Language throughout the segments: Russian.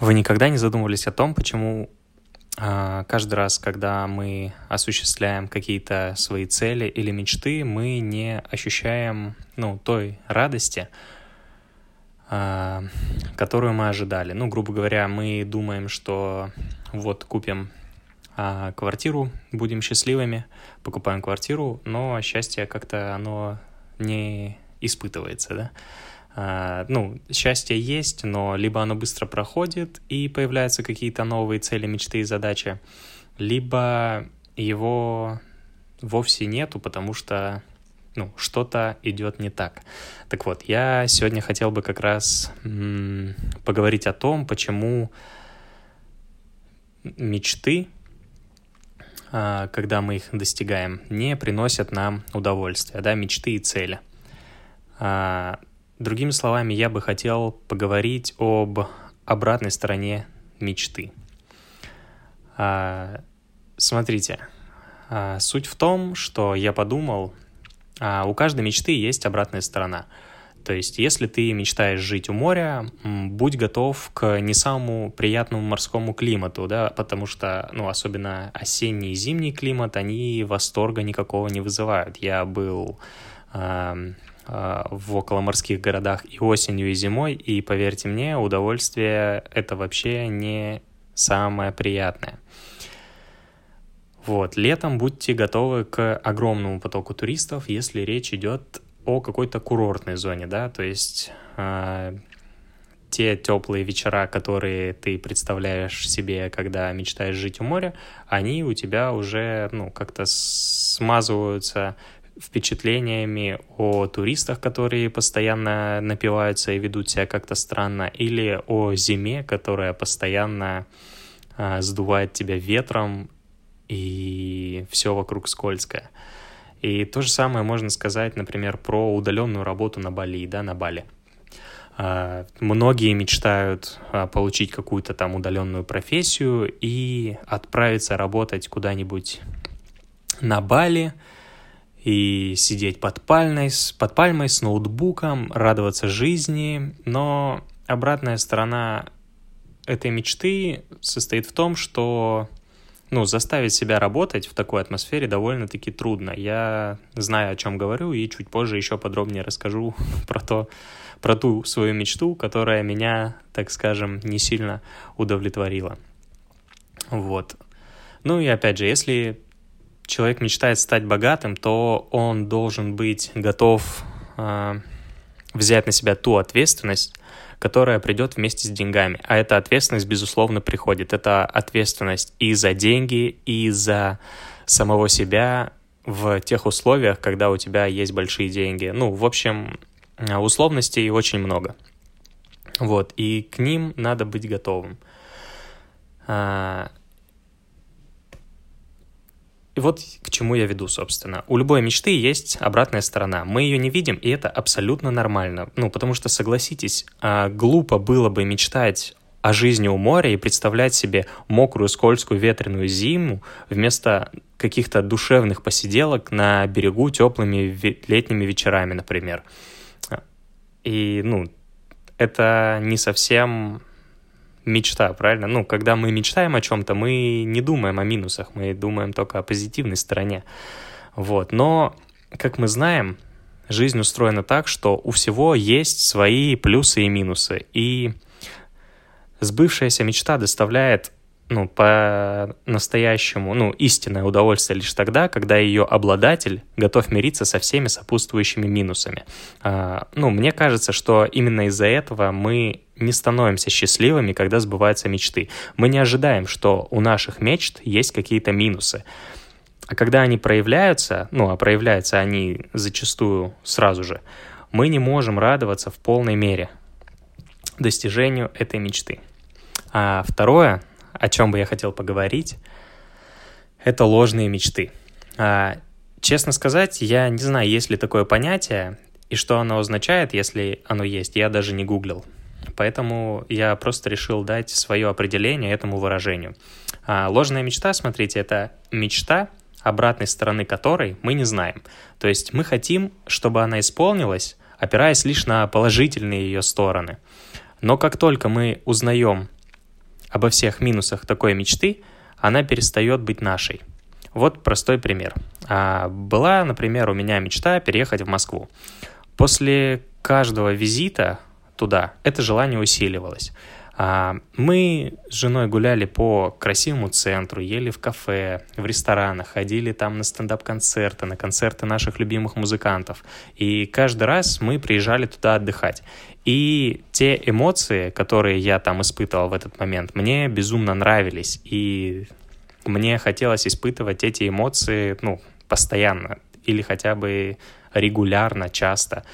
Вы никогда не задумывались о том, почему каждый раз, когда мы осуществляем какие-то свои цели или мечты, мы не ощущаем, той радости, которую мы ожидали. Грубо говоря, мы думаем, что вот купим квартиру, будем счастливыми, покупаем квартиру, но счастье как-то оно не испытывается, да? Счастье есть, но либо оно быстро проходит и появляются какие-то новые цели, мечты и задачи, либо его вовсе нету, потому что, что-то идет не так. Так вот, я сегодня хотел бы как раз поговорить о том, почему мечты, когда мы их достигаем, не приносят нам удовольствия, да, мечты и цели. Другими словами, я бы хотел поговорить об обратной стороне мечты. Смотрите, суть в том, что я подумал, у каждой мечты есть обратная сторона. То есть, если ты мечтаешь жить у моря, будь готов к не самому приятному морскому климату, да, потому что, особенно осенний и зимний климат, они восторга никакого не вызывают. Я был в околоморских городах и осенью, и зимой, и, поверьте мне, удовольствие — это вообще не самое приятное. Вот, летом будьте готовы к огромному потоку туристов, если речь идет о какой-то курортной зоне, да, то есть те теплые вечера, которые ты представляешь себе, когда мечтаешь жить у моря, они у тебя уже, как-то смазываются впечатлениями о туристах, которые постоянно напиваются и ведут себя как-то странно, или о зиме, которая постоянно сдувает тебя ветром, и все вокруг скользкое. И то же самое можно сказать, например, про удаленную работу на Бали, да, на Бали. Многие мечтают получить какую-то там удаленную профессию и отправиться работать куда-нибудь на Бали, и сидеть под пальмой с ноутбуком, радоваться жизни. Но обратная сторона этой мечты состоит в том, что заставить себя работать в такой атмосфере довольно-таки трудно. Я знаю, о чем говорю, и чуть позже еще подробнее расскажу про ту свою мечту, которая меня, так скажем, не сильно удовлетворила. Вот. И опять же, если человек мечтает стать богатым, то он должен быть готов взять на себя ту ответственность, которая придет вместе с деньгами. А эта ответственность, безусловно, приходит. Это ответственность и за деньги, и за самого себя в тех условиях, когда у тебя есть большие деньги. В общем, условностей очень много. Вот, и к ним надо быть готовым. И вот к чему я веду, собственно. У любой мечты есть обратная сторона. Мы ее не видим, и это абсолютно нормально. Потому что, согласитесь, глупо было бы мечтать о жизни у моря и представлять себе мокрую, скользкую, ветреную зиму вместо каких-то душевных посиделок на берегу теплыми летними вечерами, например. И, это не совсем мечта, правильно? Когда мы мечтаем о чем-то, мы не думаем о минусах, мы думаем только о позитивной стороне. Вот. Но, как мы знаем, жизнь устроена так, что у всего есть свои плюсы и минусы. И сбывшаяся мечта доставляет, по-настоящему, истинное удовольствие лишь тогда, когда ее обладатель готов мириться со всеми сопутствующими минусами. Мне кажется, что именно из-за этого мы не становимся счастливыми, когда сбываются мечты. Мы не ожидаем, что у наших мечт есть какие-то минусы. А когда они проявляются, проявляются они зачастую сразу же, мы не можем радоваться в полной мере достижению этой мечты. А второе, о чем бы я хотел поговорить, это ложные мечты. Честно сказать, я не знаю, есть ли такое понятие, и что оно означает, если оно есть, я даже не гуглил. Поэтому я просто решил дать свое определение этому выражению. Ложная мечта, смотрите, это мечта, обратной стороны которой мы не знаем. То есть мы хотим, чтобы она исполнилась, опираясь лишь на положительные ее стороны. Но как только мы узнаем обо всех минусах такой мечты, она перестает быть нашей. Вот простой пример. Была, например, у меня мечта переехать в Москву. После каждого визита туда это желание усиливалось. Мы с женой гуляли по красивому центру, ели в кафе, в ресторанах, ходили там на стендап-концерты, на концерты наших любимых музыкантов. И каждый раз мы приезжали туда отдыхать. И те эмоции, которые я там испытывал в этот момент, мне безумно нравились. И мне хотелось испытывать эти эмоции, постоянно или хотя бы регулярно, часто.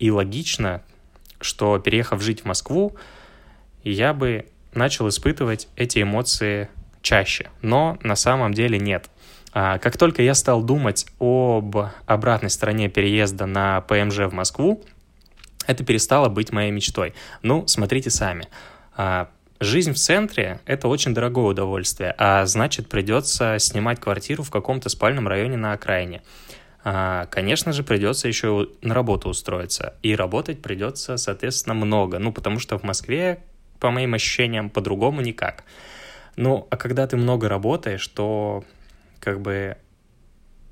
И логично, что, переехав жить в Москву, я бы начал испытывать эти эмоции чаще. Но на самом деле нет. Как только я стал думать об обратной стороне переезда на ПМЖ в Москву, это перестало быть моей мечтой. Смотрите сами. Жизнь в центре — это очень дорогое удовольствие, а значит, придется снимать квартиру в каком-то спальном районе на окраине. Конечно же, придется еще на работу устроиться. И работать придется, соответственно, много. Потому что в Москве, по моим ощущениям, по-другому никак. А когда ты много работаешь, то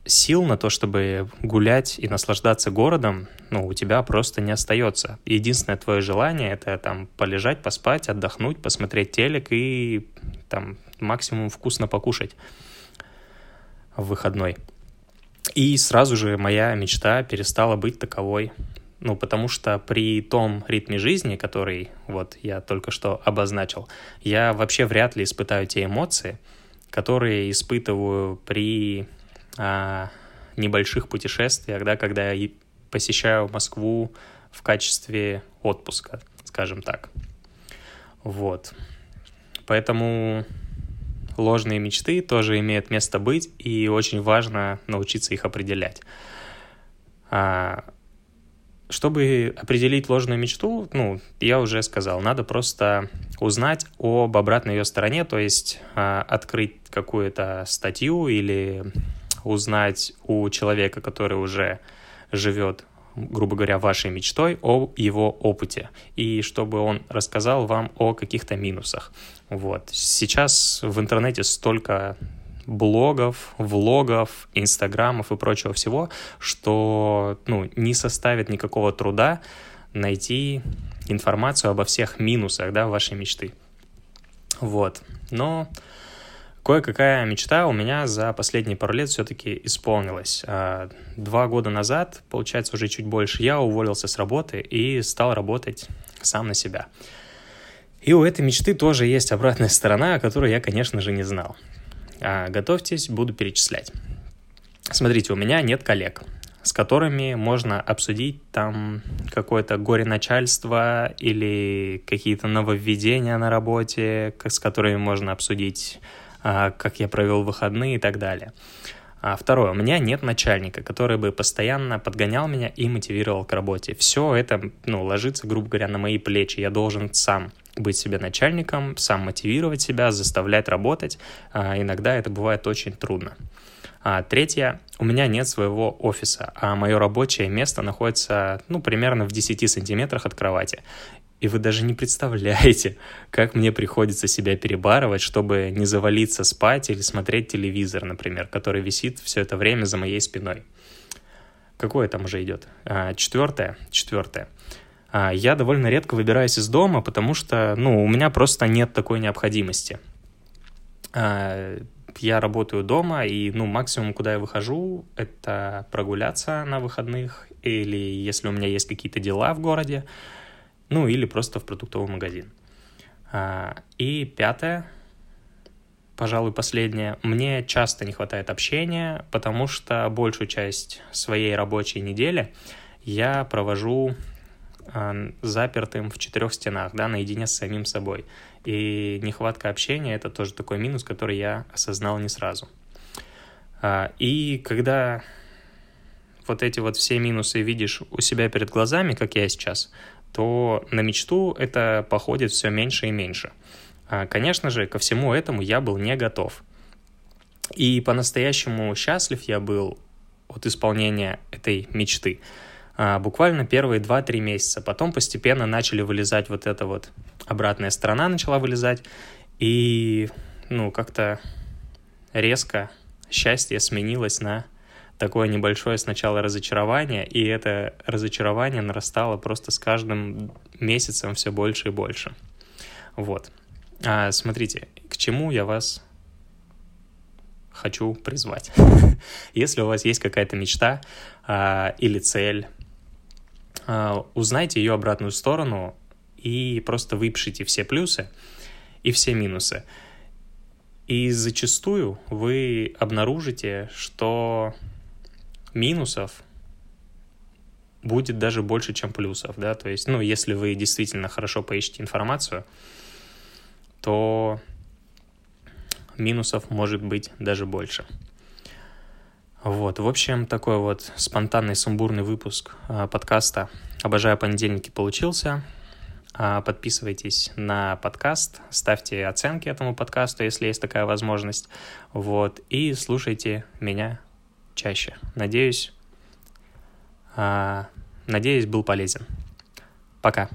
сил на то, чтобы гулять и наслаждаться городом, у тебя просто не остается. Единственное твое желание — это полежать, поспать, отдохнуть, посмотреть телек и максимум вкусно покушать в выходной. И сразу же моя мечта перестала быть таковой. Потому что при том ритме жизни, который я только что обозначил, я вообще вряд ли испытаю те эмоции, которые испытываю при небольших путешествиях, когда я посещаю Москву в качестве отпуска, скажем так. Поэтому ложные мечты тоже имеют место быть, и очень важно научиться их определять. Чтобы определить ложную мечту, я уже сказал, надо просто узнать об обратной ее стороне, то есть открыть какую-то статью или узнать у человека, который уже живет, грубо говоря, вашей мечтой, о его опыте, и чтобы он рассказал вам о каких-то минусах. Сейчас в интернете столько блогов, влогов, инстаграмов и прочего всего, что не составит никакого труда найти информацию обо всех минусах вашей мечты. Но кое-какая мечта у меня за последние пару лет все-таки исполнилась. 2 года назад, получается уже чуть больше, я уволился с работы и стал работать сам на себя. И у этой мечты тоже есть обратная сторона, о которой я, конечно же, не знал. Готовьтесь, буду перечислять. Смотрите, у меня нет коллег, с которыми можно обсудить какое-то горе-начальство или какие-то нововведения на работе, с которыми можно обсудить, как я провел выходные и так далее. Второе, у меня нет начальника, который бы постоянно подгонял меня и мотивировал к работе. Все это, ложится, грубо говоря, на мои плечи. Я должен сам быть себе начальником, сам мотивировать себя, заставлять работать. Иногда это бывает очень трудно. Третье, у меня нет своего офиса, а мое рабочее место находится, примерно в 10 сантиметрах от кровати. И вы даже не представляете, как мне приходится себя перебарывать, чтобы не завалиться спать или смотреть телевизор, например, который висит все это время за моей спиной. Какое там уже идет? Четвертое. Я довольно редко выбираюсь из дома, потому что, у меня просто нет такой необходимости. Я работаю дома, и, максимум, куда я выхожу, это прогуляться на выходных, или если у меня есть какие-то дела в городе, или просто в продуктовый магазин. И пятое, пожалуй, последнее. Мне часто не хватает общения, потому что большую часть своей рабочей недели я провожу запертым в 4 стенах, наедине с самим собой. И нехватка общения — это тоже такой минус, который я осознал не сразу. И когда эти все минусы видишь у себя перед глазами, как я сейчас, то на мечту это походит все меньше и меньше. Конечно же, ко всему этому я был не готов. И по-настоящему счастлив я был от исполнения этой мечты. Буквально первые 2-3 месяца. Потом постепенно начали вылезать обратная сторона начала вылезать. И, ну, как-то резко счастье сменилось на такое небольшое сначала разочарование, и это разочарование нарастало просто с каждым месяцем все больше и больше. Вот. Смотрите, к чему я вас хочу призвать. Если у вас есть какая-то мечта или цель, узнайте ее обратную сторону и просто выпишите все плюсы и все минусы. И зачастую вы обнаружите, что минусов будет даже больше, чем плюсов, да, то есть, ну, если вы действительно хорошо поищете информацию, то минусов может быть даже больше. Вот, в общем, такой вот спонтанный, сумбурный выпуск подкаста «Обожаю понедельники» получился. Подписывайтесь на подкаст, ставьте оценки этому подкасту, если есть такая возможность, вот, и слушайте меня чаще. Надеюсь, был полезен. Пока.